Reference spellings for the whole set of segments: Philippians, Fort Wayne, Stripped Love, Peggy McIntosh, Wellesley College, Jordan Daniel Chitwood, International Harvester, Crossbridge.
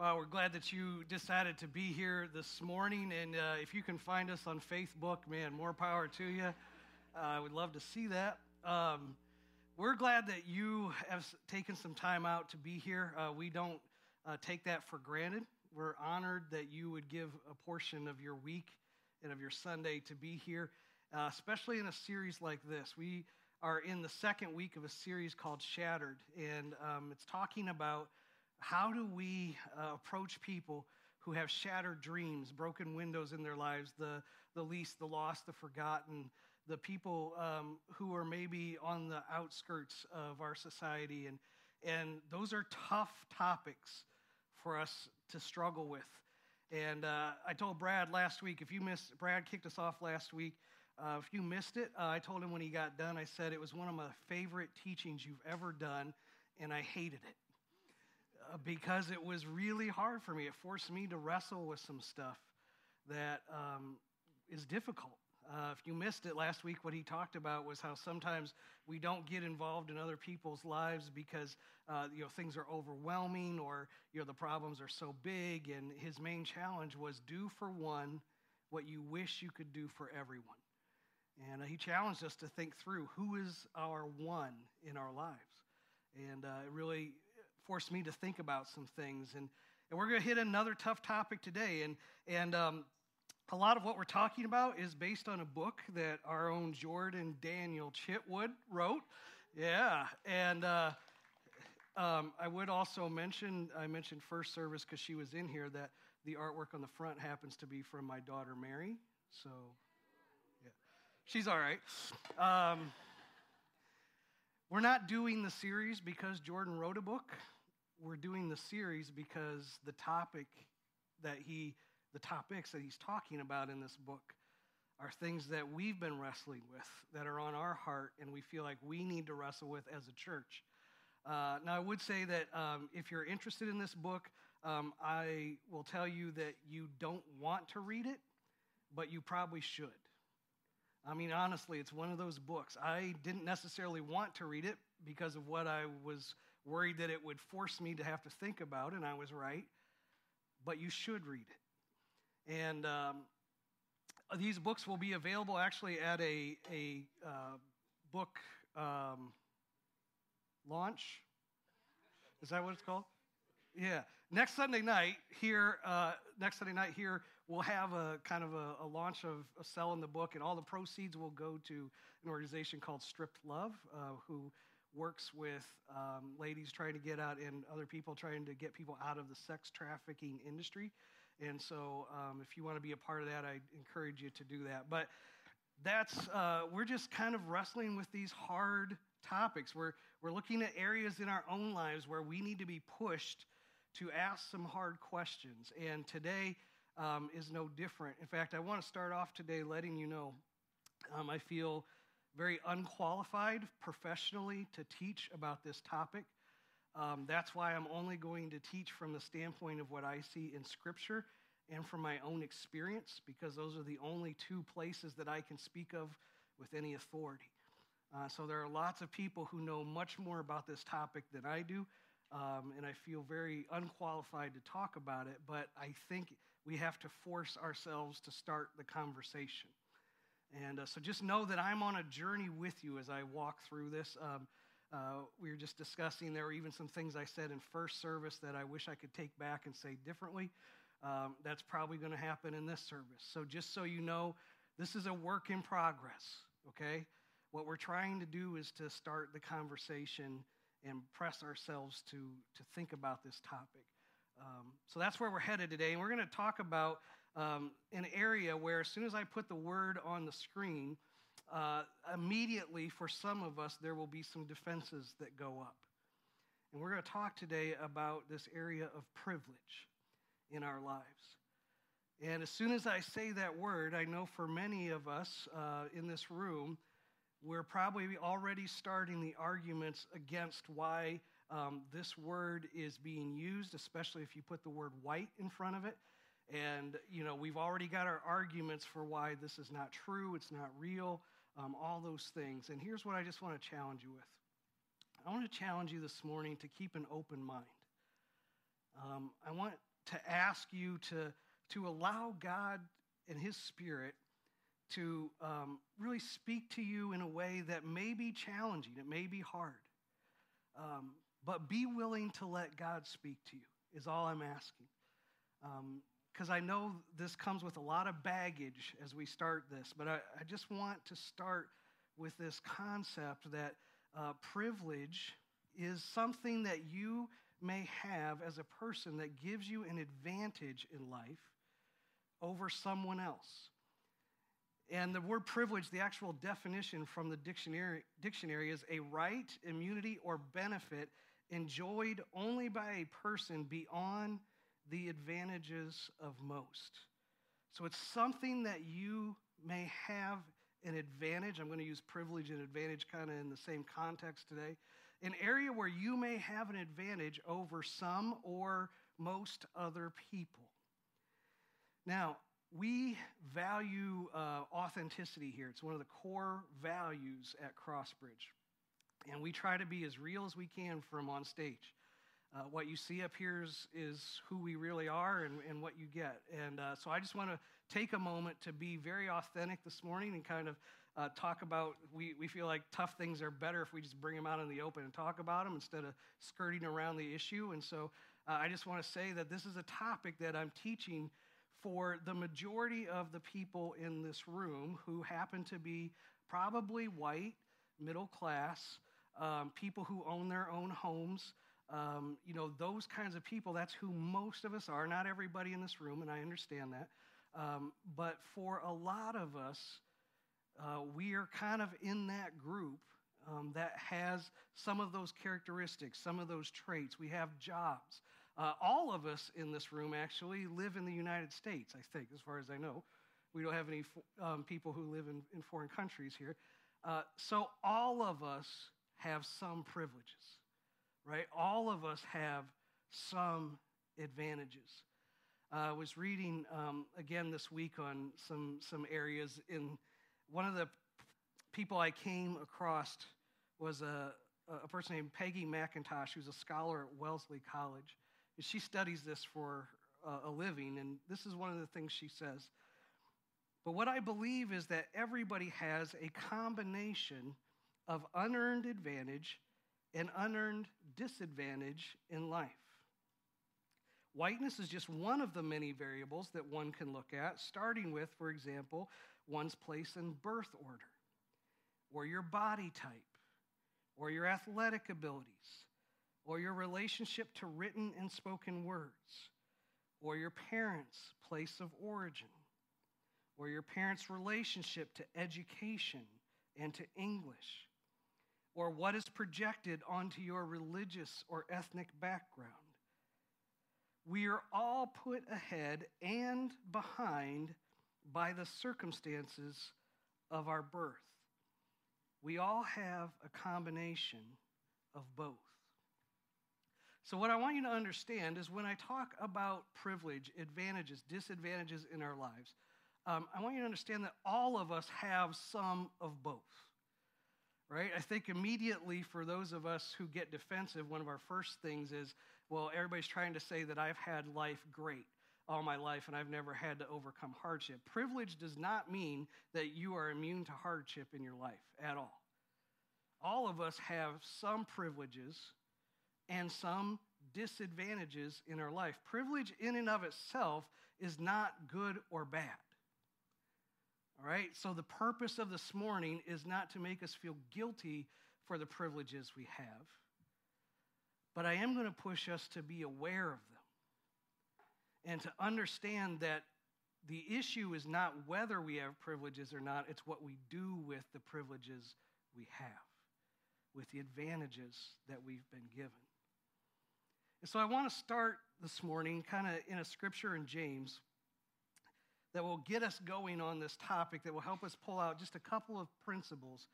Well, we're glad that you decided to be here this morning, and if you can find us on Facebook, man, more power to you. I would love to see that. We're glad that you have taken some time out to be here. We don't take that for granted. We're honored that you would give a portion of your week and of your Sunday to be here, especially in a series like this. We are in the second week of a series called Shattered, and it's talking about how do we approach people who have shattered dreams, broken windows in their lives, the least, the lost, the forgotten, the people who are maybe on the outskirts of our society. And those are tough topics for us to struggle with. And I told Brad last week, Brad kicked us off last week. If you missed it, I told him when he got done, I said, it was one of my favorite teachings you've ever done, and I hated it. Because it was really hard for me. It forced me to wrestle with some stuff that is difficult. If you missed it last week, what he talked about was how sometimes we don't get involved in other people's lives because things are overwhelming or the problems are so big. And his main challenge was do for one what you wish you could do for everyone. And he challenged us to think through who is our one in our lives. And it really forced me to think about some things, and we're going to hit another tough topic today, and a lot of what we're talking about is based on a book that our own Jordan Daniel Chitwood wrote, I would also mention, I mentioned first service because she was in here, that the artwork on the front happens to be from my daughter Mary, so yeah, she's all right. We're not doing the series because Jordan wrote a book. We're doing the series because the topics that he's talking about in this book are things that we've been wrestling with, that are on our heart, and we feel like we need to wrestle with as a church. Now, I would say that if you're interested in this book, I will tell you that you don't want to read it, but you probably should. I mean, honestly, it's one of those books. I didn't necessarily want to read it because of what I was worried that it would force me to have to think about, and I was right. But you should read it. And these books will be available actually at a book launch. Is that what it's called? Yeah. Next Sunday night here, we'll have a kind of a launch of selling the book, and all the proceeds will go to an organization called Stripped Love, who works with ladies trying to get out and other people trying to get people out of the sex trafficking industry. And so if you want to be a part of that, I encourage you to do that. But that's we're just kind of wrestling with these hard topics. We're looking at areas in our own lives where we need to be pushed to ask some hard questions, and today is no different. In fact, I want to start off today letting you know I feel very unqualified professionally to teach about this topic. That's why I'm only going to teach from the standpoint of what I see in Scripture and from my own experience, because those are the only two places that I can speak of with any authority. So there are lots of people who know much more about this topic than I do, and I feel very unqualified to talk about it, but I think we have to force ourselves to start the conversation. And so just know that I'm on a journey with you as I walk through this. We were just discussing, there were even some things I said in first service that I wish I could take back and say differently. That's probably going to happen in this service. So just so you know, this is a work in progress, okay? What we're trying to do is to start the conversation and press ourselves to think about this topic. So that's where we're headed today. And we're going to talk about an area where as soon as I put the word on the screen, immediately for some of us, there will be some defenses that go up. And we're going to talk today about this area of privilege in our lives. And as soon as I say that word, I know for many of us in this room, we're probably already starting the arguments against why this word is being used, especially if you put the word white in front of it. And, we've already got our arguments for why this is not true, it's not real, all those things. And here's what I just want to challenge you with. I want to challenge you this morning to keep an open mind. I want to ask you to allow God and His Spirit to really speak to you in a way that may be challenging, it may be hard, but be willing to let God speak to you is all I'm asking. Because I know this comes with a lot of baggage as we start this, but I just want to start with this concept that privilege is something that you may have as a person that gives you an advantage in life over someone else. And the word privilege, the actual definition from the dictionary is a right, immunity, or benefit enjoyed only by a person beyond the advantages of most. So it's something that you may have an advantage. I'm going to use privilege and advantage kind of in the same context today. An area where you may have an advantage over some or most other people. Now, we value authenticity here. It's one of the core values at Crossbridge. And we try to be as real as we can from on stage. What you see up here is who we really are and what you get. And so I just want to take a moment to be very authentic this morning and kind of talk about, we feel like tough things are better if we just bring them out in the open and talk about them instead of skirting around the issue. And so I just want to say that this is a topic that I'm teaching for the majority of the people in this room who happen to be probably white, middle class, people who own their own homes. You know, those kinds of people, that's who most of us are. Not everybody in this room, and I understand that. But for a lot of us, we are kind of in that group that has some of those characteristics, some of those traits. We have jobs. All of us in this room actually live in the United States, I think, as far as I know. We don't have any people who live in foreign countries here. So all of us have some privileges. Right? All of us have some advantages. I was reading again this week on some areas. In one of the people I came across was a person named Peggy McIntosh, who's a scholar at Wellesley College. And she studies this for a living, and this is one of the things she says. But what I believe is that everybody has a combination of unearned advantage and unearned disadvantage in life. Whiteness is just one of the many variables that one can look at, starting with, for example, one's place in birth order, or your body type, or your athletic abilities, or your relationship to written and spoken words, or your parents' place of origin, or your parents' relationship to education and to English, or what is projected onto your religious or ethnic background. We are all put ahead and behind by the circumstances of our birth. We all have a combination of both. So what I want you to understand is when I talk about privilege, advantages, disadvantages in our lives, I want you to understand that all of us have some of both. Right? I think immediately for those of us who get defensive, one of our first things is, well, everybody's trying to say that I've had life great all my life and I've never had to overcome hardship. Privilege does not mean that you are immune to hardship in your life at all. All of us have some privileges and some disadvantages in our life. Privilege in and of itself is not good or bad. All right, so the purpose of this morning is not to make us feel guilty for the privileges we have, but I am going to push us to be aware of them and to understand that the issue is not whether we have privileges or not, it's what we do with the privileges we have, with the advantages that we've been given. And so I want to start this morning kind of in a scripture in James that will get us going on this topic, that will help us pull out just a couple of principles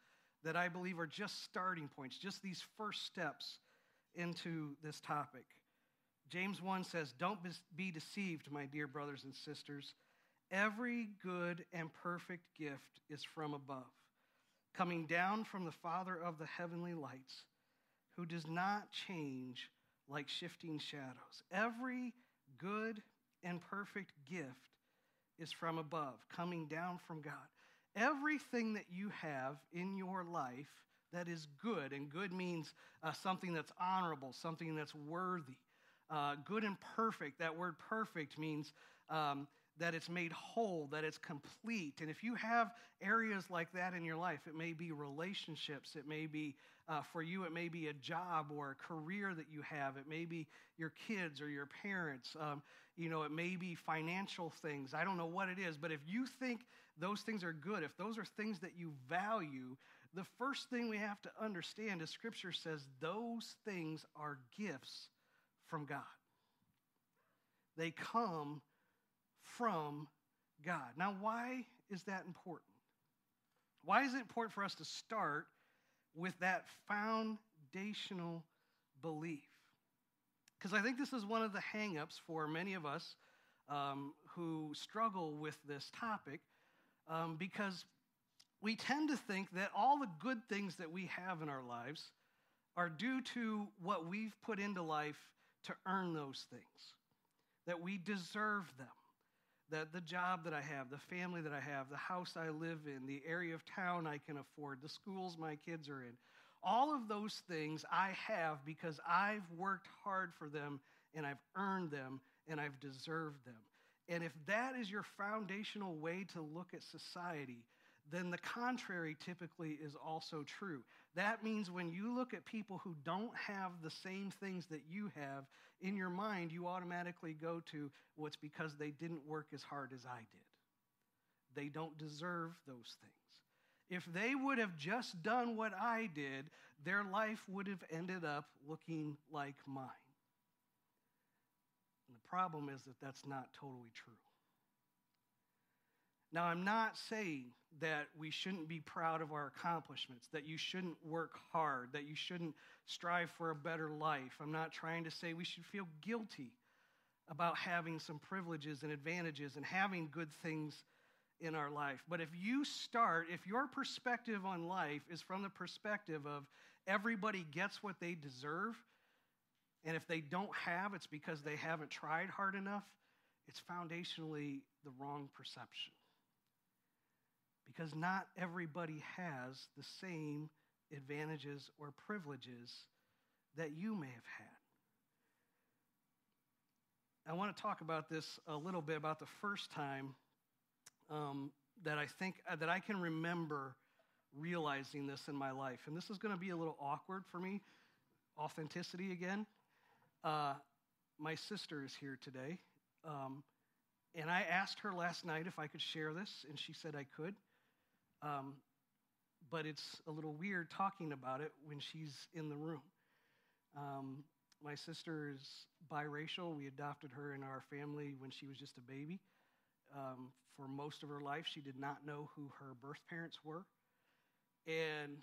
that I believe are just starting points, just these first steps into this topic. James 1 says, "Don't be deceived, my dear brothers and sisters. Every good and perfect gift is from above, coming down from the Father of the heavenly lights, who does not change like shifting shadows." Every good and perfect gift is from above, coming down from God. Everything that you have in your life that is good, and good means something that's honorable, something that's worthy, good and perfect. That word perfect means that it's made whole, that it's complete. And if you have areas like that in your life, it may be relationships, it may be, for you, it may be a job or a career that you have, it may be your kids or your parents, you know, it may be financial things. I don't know what it is, but if you think those things are good, if those are things that you value, the first thing we have to understand is Scripture says those things are gifts from God. They come from God. Now, why is that important? Why is it important for us to start with that foundational belief? Because I think this is one of the hang-ups for many of us who struggle with this topic, because we tend to think that all the good things that we have in our lives are due to what we've put into life to earn those things, that we deserve them. That the job that I have, the family that I have, the house I live in, the area of town I can afford, the schools my kids are in, all of those things I have because I've worked hard for them and I've earned them and I've deserved them. And if that is your foundational way to look at society, then the contrary typically is also true. That means when you look at people who don't have the same things that you have in your mind, you automatically go to, well, it's because they didn't work as hard as I did. They don't deserve those things. If they would have just done what I did, their life would have ended up looking like mine. And the problem is that that's not totally true. Now, I'm not saying that we shouldn't be proud of our accomplishments, that you shouldn't work hard, that you shouldn't strive for a better life. I'm not trying to say we should feel guilty about having some privileges and advantages and having good things in our life. But if you start, if your perspective on life is from the perspective of everybody gets what they deserve, and if they don't have, it's because they haven't tried hard enough, it's foundationally the wrong perception. Because not everybody has the same advantages or privileges that you may have had. I want to talk about this a little bit about the first time that I think that I can remember realizing this in my life. And this is going to be a little awkward for me, authenticity again. My sister is here today, and I asked her last night if I could share this, and she said I could. But it's a little weird talking about it when she's in the room. My sister is biracial. We adopted her in our family when she was just a baby. For most of her life, she did not know who her birth parents were. And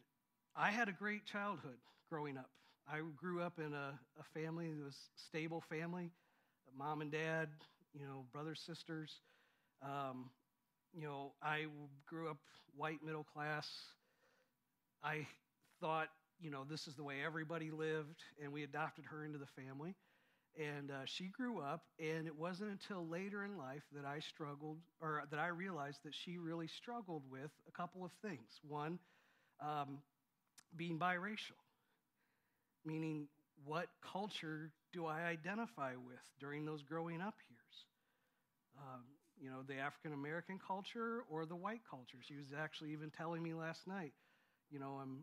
I had a great childhood growing up. I grew up in a family that was a stable family, mom and dad, you know, brothers, sisters. You know, I grew up white, middle class. I thought, you know, this is the way everybody lived, and we adopted her into the family. And she grew up, and it wasn't until later in life that I struggled, or that I realized that she really struggled with a couple of things. One, being biracial, meaning what culture do I identify with during those growing up years? You know, the African-American culture or the white culture. She was actually even telling me last night, you know, I'm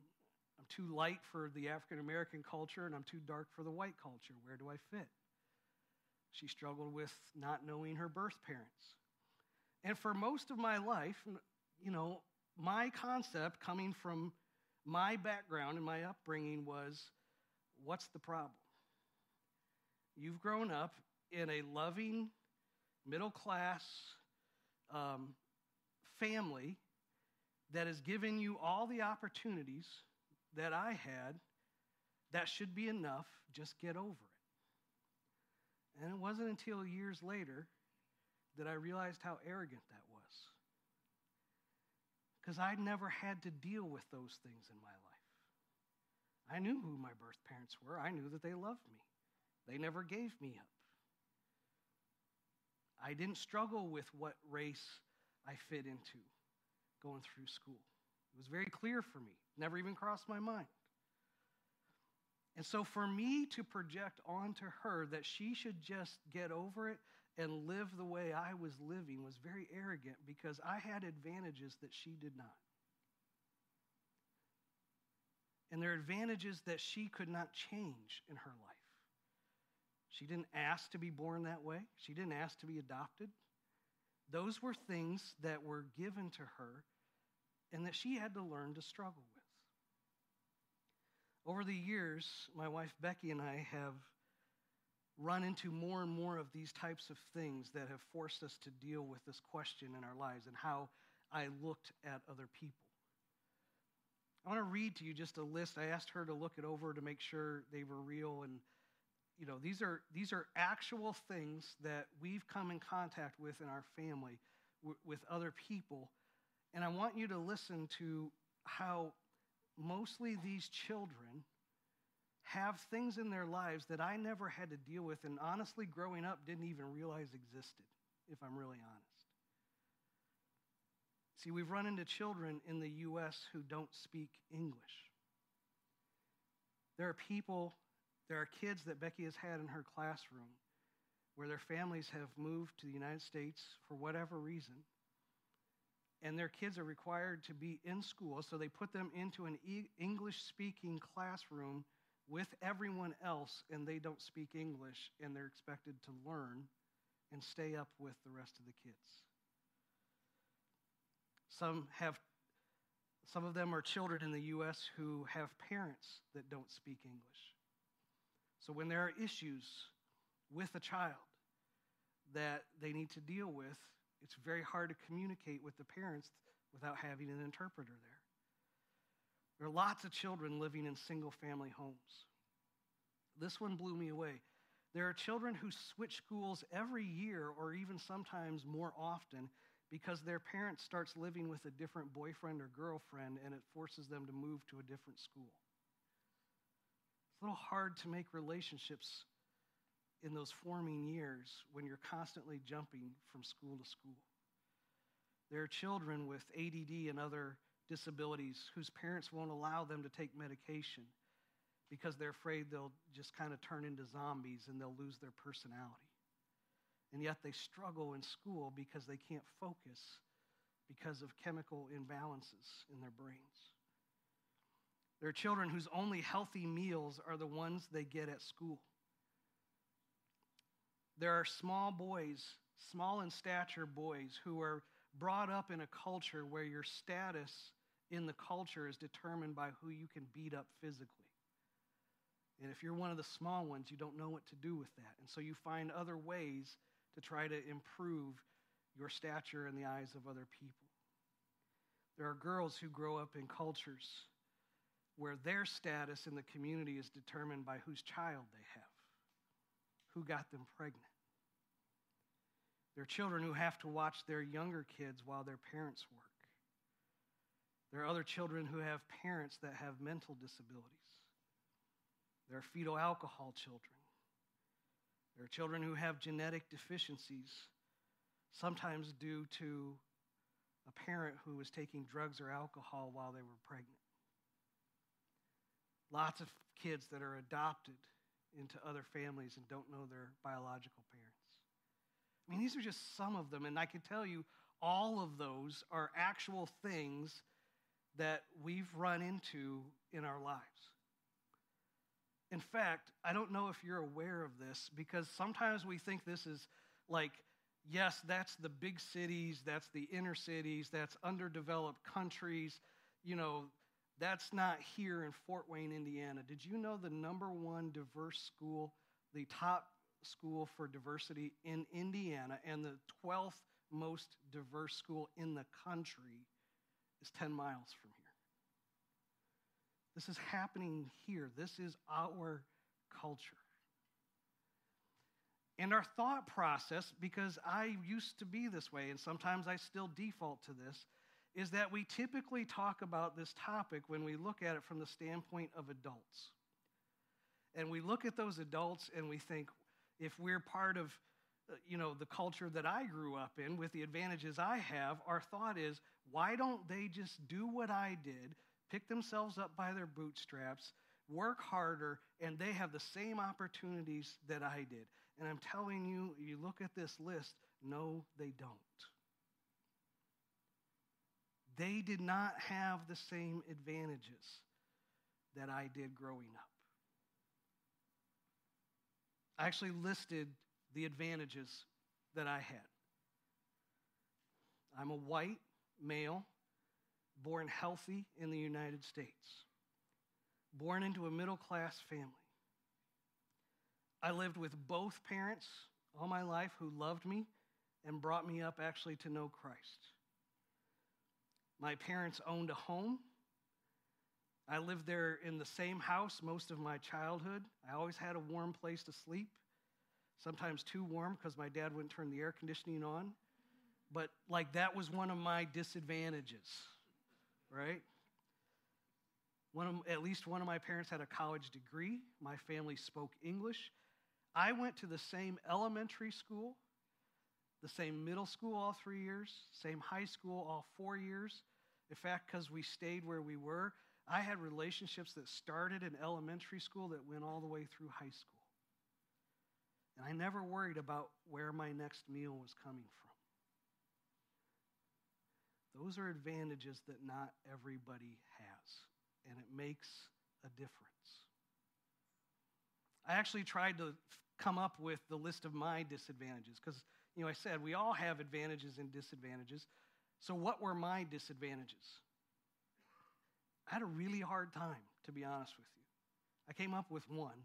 too light for the African-American culture and I'm too dark for the white culture. Where do I fit? She struggled with not knowing her birth parents. And for most of my life, you know, my concept coming from my background and my upbringing was, what's the problem? You've grown up in a loving, middle-class family that has given you all the opportunities that I had. That should be enough. Just get over it. And it wasn't until years later that I realized how arrogant that was. Because I'd never had to deal with those things in my life. I knew who my birth parents were. I knew that they loved me. They never gave me up. I didn't struggle with what race I fit into going through school. It was very clear for me. Never even crossed my mind. And so for me to project onto her that she should just get over it and live the way I was living was very arrogant, because I had advantages that she did not. And there are advantages that she could not change in her life. She didn't ask to be born that way. She didn't ask to be adopted. Those were things that were given to her and that she had to learn to struggle with. Over the years, my wife Becky and I have run into more and more of these types of things that have forced us to deal with this question in our lives and how I looked at other people. I want to read to you just a list. I asked her to look it over to make sure they were real, and you know, these are actual things that we've come in contact with in our family, with other people. And I want you to listen to how mostly these children have things in their lives that I never had to deal with, and honestly, growing up, didn't even realize existed, if I'm really honest. See, we've run into children in the U.S. who don't speak English. There are kids that Becky has had in her classroom where their families have moved to the United States for whatever reason, and their kids are required to be in school, so they put them into an English-speaking classroom with everyone else, and they don't speak English, and they're expected to learn and stay up with the rest of the kids. Some of them are children in the U.S. who have parents that don't speak English. So when there are issues with a child that they need to deal with, it's very hard to communicate with the parents without having an interpreter there. There are lots of children living in single-family homes. This one blew me away. There are children who switch schools every year, or even sometimes more often, because their parent starts living with a different boyfriend or girlfriend, and it forces them to move to a different school. It's a little hard to make relationships in those forming years when you're constantly jumping from school to school. There are children with ADD and other disabilities whose parents won't allow them to take medication because they're afraid they'll just kind of turn into zombies and they'll lose their personality. And yet they struggle in school because they can't focus because of chemical imbalances in their brains. There are children whose only healthy meals are the ones they get at school. There are small boys, small in stature boys, who are brought up in a culture where your status in the culture is determined by who you can beat up physically. And if you're one of the small ones, you don't know what to do with that. And so you find other ways to try to improve your stature in the eyes of other people. There are girls who grow up in cultures where their status in the community is determined by whose child they have, who got them pregnant. There are children who have to watch their younger kids while their parents work. There are other children who have parents that have mental disabilities. There are fetal alcohol children. There are children who have genetic deficiencies, sometimes due to a parent who was taking drugs or alcohol while they were pregnant. Lots of kids that are adopted into other families and don't know their biological parents. I mean, these are just some of them, and I can tell you all of those are actual things that we've run into in our lives. In fact, I don't know if you're aware of this, because sometimes we think this is like, yes, that's the big cities, that's the inner cities, that's underdeveloped countries, you know, that's not here in Fort Wayne, Indiana. Did you know the #1 diverse school, the top school for diversity in Indiana, and the 12th most diverse school in the country is 10 miles from here? This is happening here. This is our culture. And our thought process, because I used to be this way, and sometimes I still default to this, is that we typically talk about this topic when we look at it from the standpoint of adults. And we look at those adults and we think, if we're part of you know, the culture that I grew up in with the advantages I have, our thought is, why don't they just do what I did, pick themselves up by their bootstraps, work harder, and they have the same opportunities that I did. And I'm telling you, you look at this list, no, they don't. They did not have the same advantages that I did growing up. I actually listed the advantages that I had. I'm a white male, born healthy in the United States, born into a middle-class family. I lived with both parents all my life who loved me and brought me up actually to know Christ. My parents owned a home. I lived there in the same house most of my childhood. I always had a warm place to sleep, sometimes too warm because my dad wouldn't turn the air conditioning on. But like that was one of my disadvantages, right? At least one of my parents had a college degree. My family spoke English. I went to the same elementary school, the same middle school all 3 years, same high school all 4 years. In fact, because we stayed where we were, I had relationships that started in elementary school that went all the way through high school. And I never worried about where my next meal was coming from. Those are advantages that not everybody has, and it makes a difference. I actually tried to come up with the list of my disadvantages because, you know, I said we all have advantages and disadvantages. So what were my disadvantages? I had a really hard time, to be honest with you. I came up with one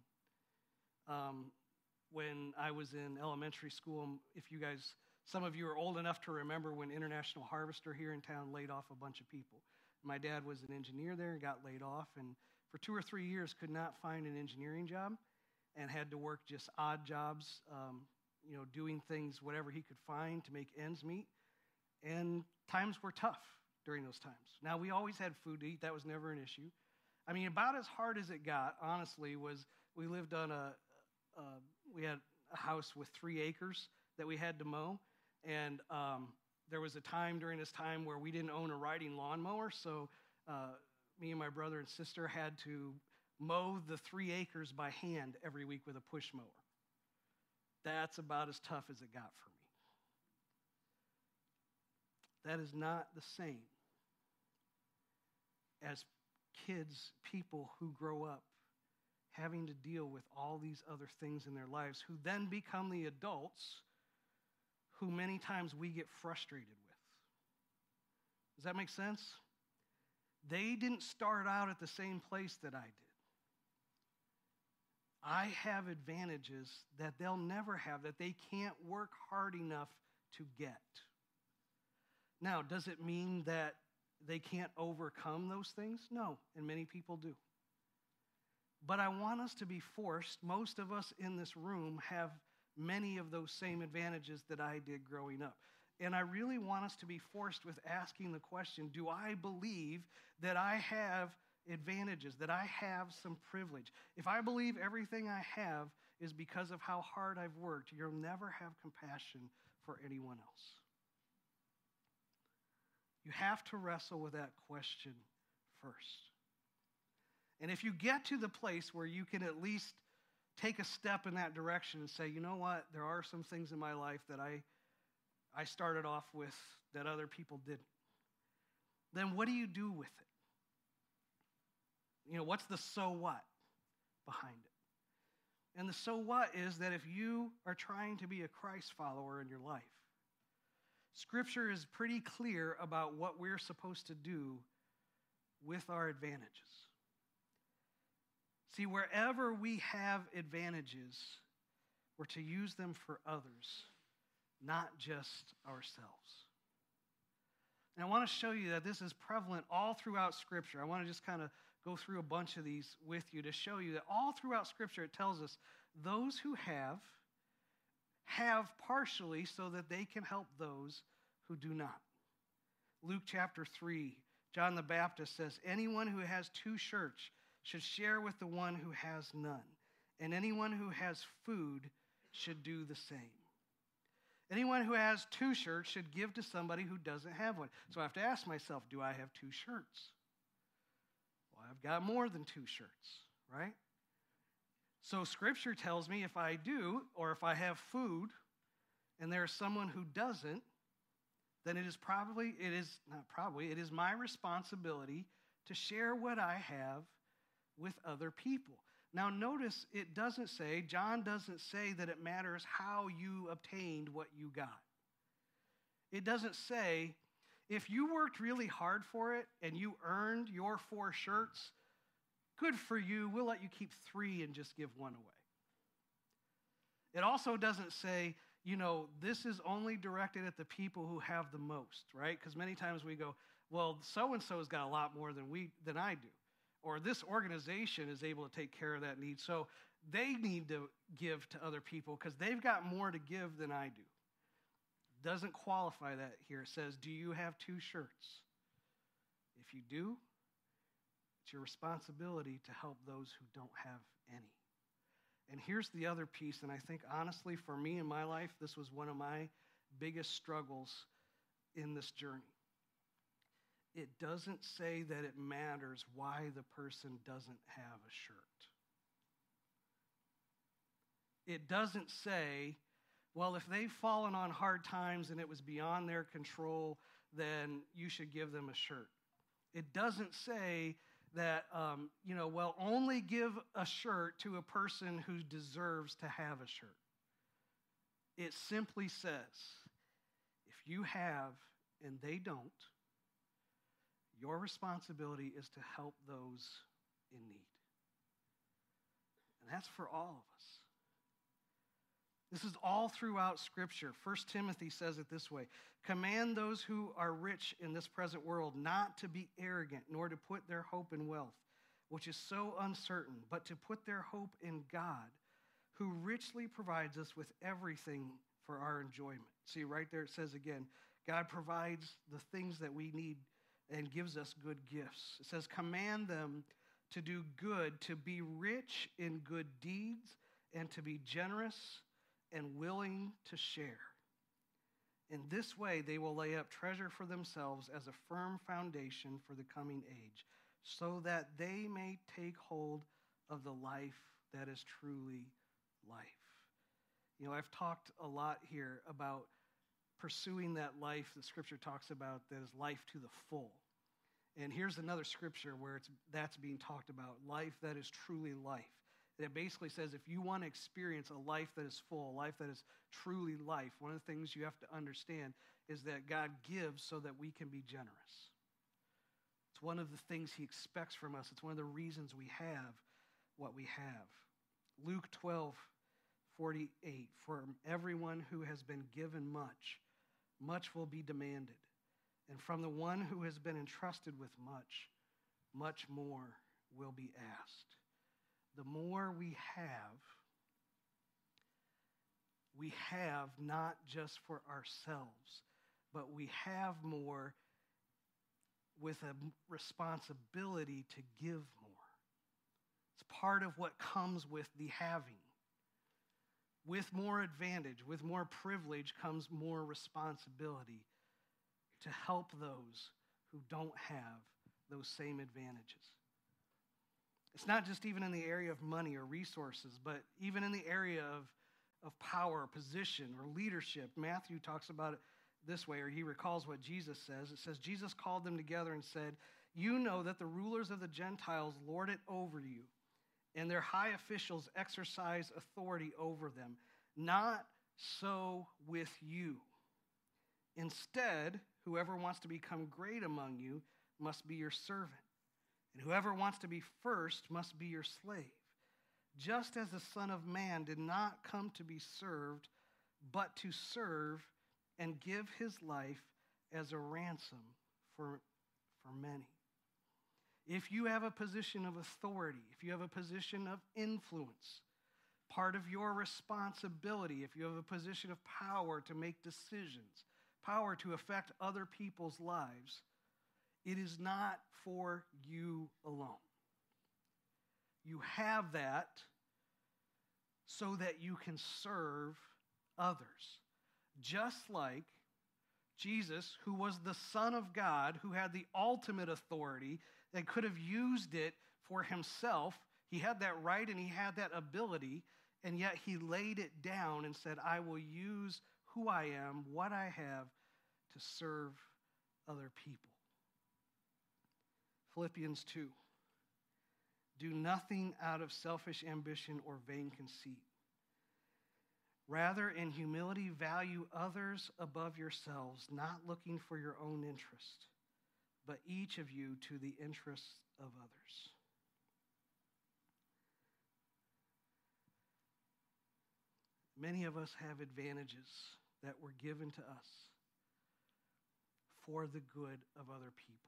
when I was in elementary school. If you guys, some of you are old enough to remember when International Harvester here in town laid off a bunch of people. My dad was an engineer there and got laid off, and for 2 or 3 years could not find an engineering job and had to work just odd jobs, you know, doing things, whatever he could find to make ends meet. And times were tough during those times. Now, we always had food to eat. That was never an issue. I mean, about as hard as it got, honestly, was we lived on we had a house with 3 acres that we had to mow, and there was a time during this time where we didn't own a riding lawnmower, so me and my brother and sister had to mow the 3 acres by hand every week with a push mower. That's about as tough as it got for me. That is not the same as kids, people who grow up having to deal with all these other things in their lives, who then become the adults who many times we get frustrated with. Does that make sense? They didn't start out at the same place that I did. I have advantages that they'll never have, that they can't work hard enough to get. Now, does it mean that they can't overcome those things? No, and many people do. But I want us to be forced. Most of us in this room have many of those same advantages that I did growing up. And I really want us to be forced with asking the question, do I believe that I have advantages, that I have some privilege? If I believe everything I have is because of how hard I've worked, you'll never have compassion for anyone else. You have to wrestle with that question first. And if you get to the place where you can at least take a step in that direction and say, you know what, there are some things in my life that I started off with that other people didn't, then what do you do with it? You know, what's the so what behind it? And the so what is that if you are trying to be a Christ follower in your life, Scripture is pretty clear about what we're supposed to do with our advantages. See, wherever we have advantages, we're to use them for others, not just ourselves. And I want to show you that this is prevalent all throughout Scripture. I want to just kind of go through a bunch of these with you to show you that all throughout Scripture it tells us those who have partially so that they can help those who do not. Luke chapter 3, John the Baptist says, anyone who has two shirts should share with the one who has none, and anyone who has food should do the same. Anyone who has two shirts should give to somebody who doesn't have one. So I have to ask myself, do I have two shirts? Well, I've got more than two shirts, right? So Scripture tells me if I do, or if I have food, and there is someone who doesn't, then it is my responsibility to share what I have with other people. Now, notice John doesn't say that it matters how you obtained what you got. It doesn't say, if you worked really hard for it and you earned your 4 shirts, good for you, we'll let you keep 3 and just give 1 away. It also doesn't say, you know, this is only directed at the people who have the most, right? Because many times we go, well, so-and-so's got a lot more than I do. Or this organization is able to take care of that need, so they need to give to other people because they've got more to give than I do. Doesn't qualify that here. It says, do you have 2 shirts? If you do, it's your responsibility to help those who don't have any. And here's the other piece, and I think honestly for me in my life, this was one of my biggest struggles in this journey. It doesn't say that it matters why the person doesn't have a shirt. It doesn't say, well, if they've fallen on hard times and it was beyond their control, then you should give them a shirt. It doesn't say that, well, only give a shirt to a person who deserves to have a shirt. It simply says, if you have and they don't, your responsibility is to help those in need. And that's for all of us. This is all throughout Scripture. 1 Timothy says it this way, command those who are rich in this present world not to be arrogant, nor to put their hope in wealth, which is so uncertain, but to put their hope in God, who richly provides us with everything for our enjoyment. See, right there it says again, God provides the things that we need and gives us good gifts. It says, command them to do good, to be rich in good deeds, and to be generous and willing to share. In this way, they will lay up treasure for themselves as a firm foundation for the coming age, so that they may take hold of the life that is truly life. You know, I've talked a lot here about pursuing that life that Scripture talks about that is life to the full. And here's another Scripture where that's being talked about, life that is truly life. And it basically says if you want to experience a life that is full, a life that is truly life, one of the things you have to understand is that God gives so that we can be generous. It's one of the things He expects from us. It's one of the reasons we have what we have. Luke 12:48, from everyone who has been given much, much will be demanded. And from the one who has been entrusted with much, much more will be asked. The more we have not just for ourselves, but we have more with a responsibility to give more. It's part of what comes with the having. With more advantage, with more privilege comes more responsibility to help those who don't have those same advantages. It's not just even in the area of money or resources, but even in the area of power, position, or leadership. Matthew talks about it this way, or he recalls what Jesus says. It says, Jesus called them together and said, you know that the rulers of the Gentiles lord it over you, and their high officials exercise authority over them. Not so with you. Instead, whoever wants to become great among you must be your servant, and whoever wants to be first must be your slave, just as the Son of Man did not come to be served, but to serve and give His life as a ransom for many. If you have a position of authority, if you have a position of influence, part of your responsibility, if you have a position of power to make decisions, power to affect other people's lives, it is not for you alone. You have that so that you can serve others, just like Jesus, who was the Son of God, who had the ultimate authority and could have used it for himself. He had that right and he had that ability, and yet he laid it down and said, I will use who I am, what I have, to serve other people. Philippians 2. Do nothing out of selfish ambition or vain conceit. Rather, in humility, value others above yourselves, not looking for your own interest, but each of you to the interests of others. Many of us have advantages that were given to us for the good of other people.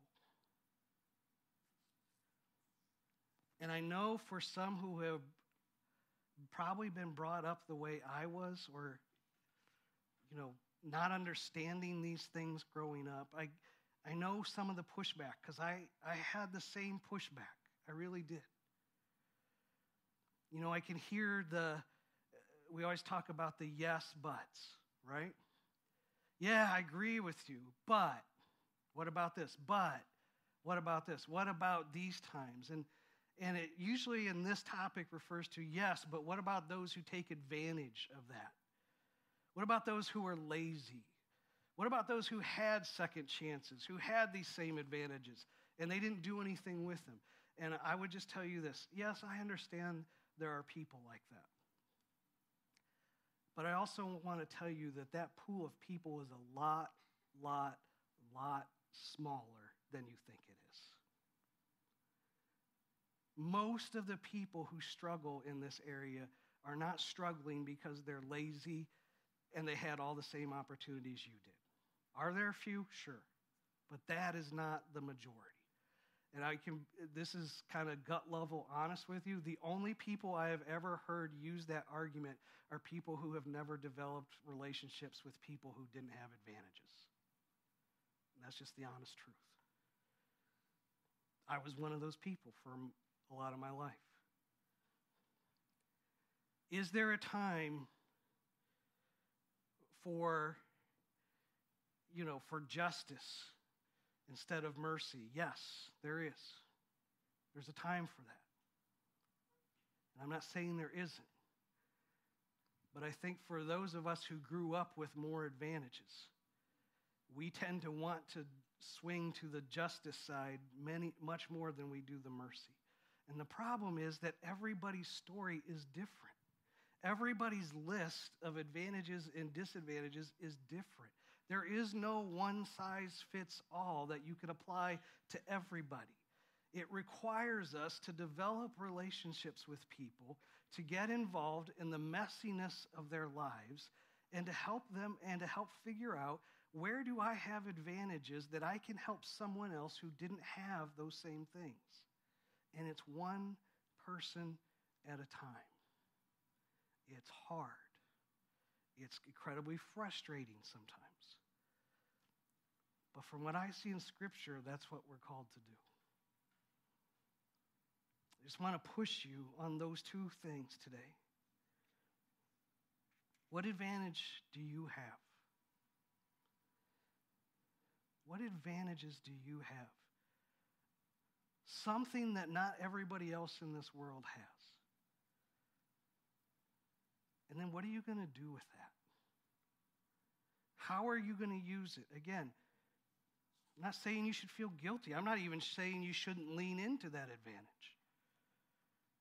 And I know for some who have probably been brought up the way I was, or, not understanding these things growing up, I know some of the pushback, because I had the same pushback. I really did. I can hear we always talk about the yes buts, right? Yeah, I agree with you, but what about this? But what about this? What about these times? And it usually in this topic refers to, yes, but what about those who take advantage of that? What about those who are lazy? What about those who had second chances, who had these same advantages, and they didn't do anything with them? And I would just tell you this. Yes, I understand there are people like that. But I also want to tell you that pool of people is a lot smaller than you think it is. Most of the people who struggle in this area are not struggling because they're lazy and they had all the same opportunities you did. Are there a few? Sure. But that is not the majority. And this is kind of gut level honest with you. The only people I have ever heard use that argument are people who have never developed relationships with people who didn't have advantages. And that's just the honest truth. I was one of those people for a lot of my life. Is there a time for, for justice instead of mercy? Yes, there is. There's a time for that. And I'm not saying there isn't. But I think for those of us who grew up with more advantages, we tend to want to swing to the justice side much more than we do the mercy. And the problem is that everybody's story is different. Everybody's list of advantages and disadvantages is different. There is no one-size-fits-all that you can apply to everybody. It requires us to develop relationships with people, to get involved in the messiness of their lives, and to help them and to help figure out, where do I have advantages that I can help someone else who didn't have those same things? And it's one person at a time. It's hard. It's incredibly frustrating sometimes. But from what I see in Scripture, that's what we're called to do. I just want to push you on those two things today. What advantage do you have? What advantages do you have? Something that not everybody else in this world has. And then what are you going to do with that? How are you going to use it? Again, I'm not saying you should feel guilty. I'm not even saying you shouldn't lean into that advantage.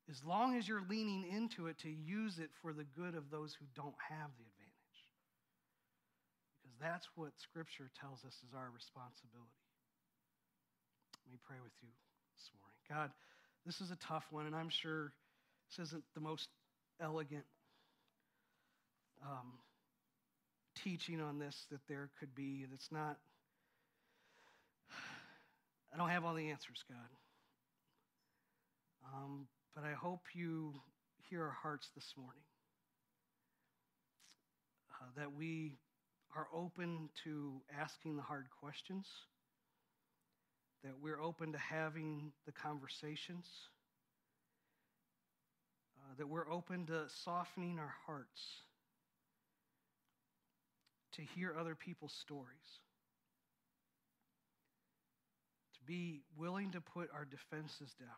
As long as you're leaning into it to use it for the good of those who don't have the advantage. Because that's what Scripture tells us is our responsibility. Let me pray with you this morning. God, this is a tough one, and I'm sure this isn't the most elegant teaching on this that there could be, and it's not, I don't have all the answers, God. But I hope you hear our hearts this morning, that we are open to asking the hard questions, that we're open to having the conversations, that we're open to softening our hearts to hear other people's stories, to be willing to put our defenses down.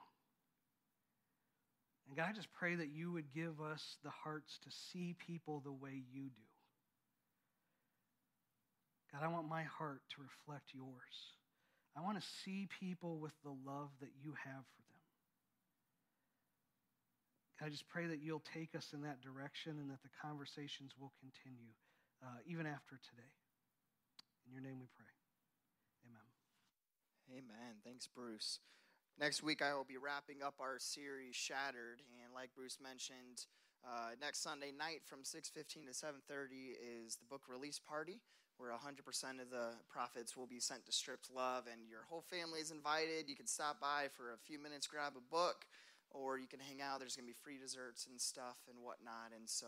And God, I just pray that you would give us the hearts to see people the way you do. God, I want my heart to reflect yours. I want to see people with the love that you have for them. God, I just pray that you'll take us in that direction and that the conversations will continue even after today. In your name we pray. Amen. Amen. Thanks, Bruce. Next week I will be wrapping up our series, Shattered. And like Bruce mentioned, next Sunday night from 6:15 to 7:30 is the book release party, where 100% of the profits will be sent to Stripped Love, and your whole family is invited. You can stop by for a few minutes, grab a book, or you can hang out. There's going to be free desserts and stuff and whatnot. And so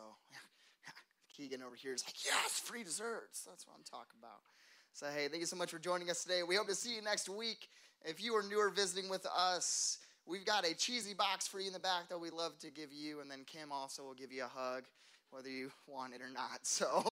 Keegan over here is like, yes, free desserts. That's what I'm talking about. So, hey, thank you so much for joining us today. We hope to see you next week. If you are newer visiting with us, we've got a cheesy box for you in the back that we love to give you. And then Kim also will give you a hug, whether you want it or not. So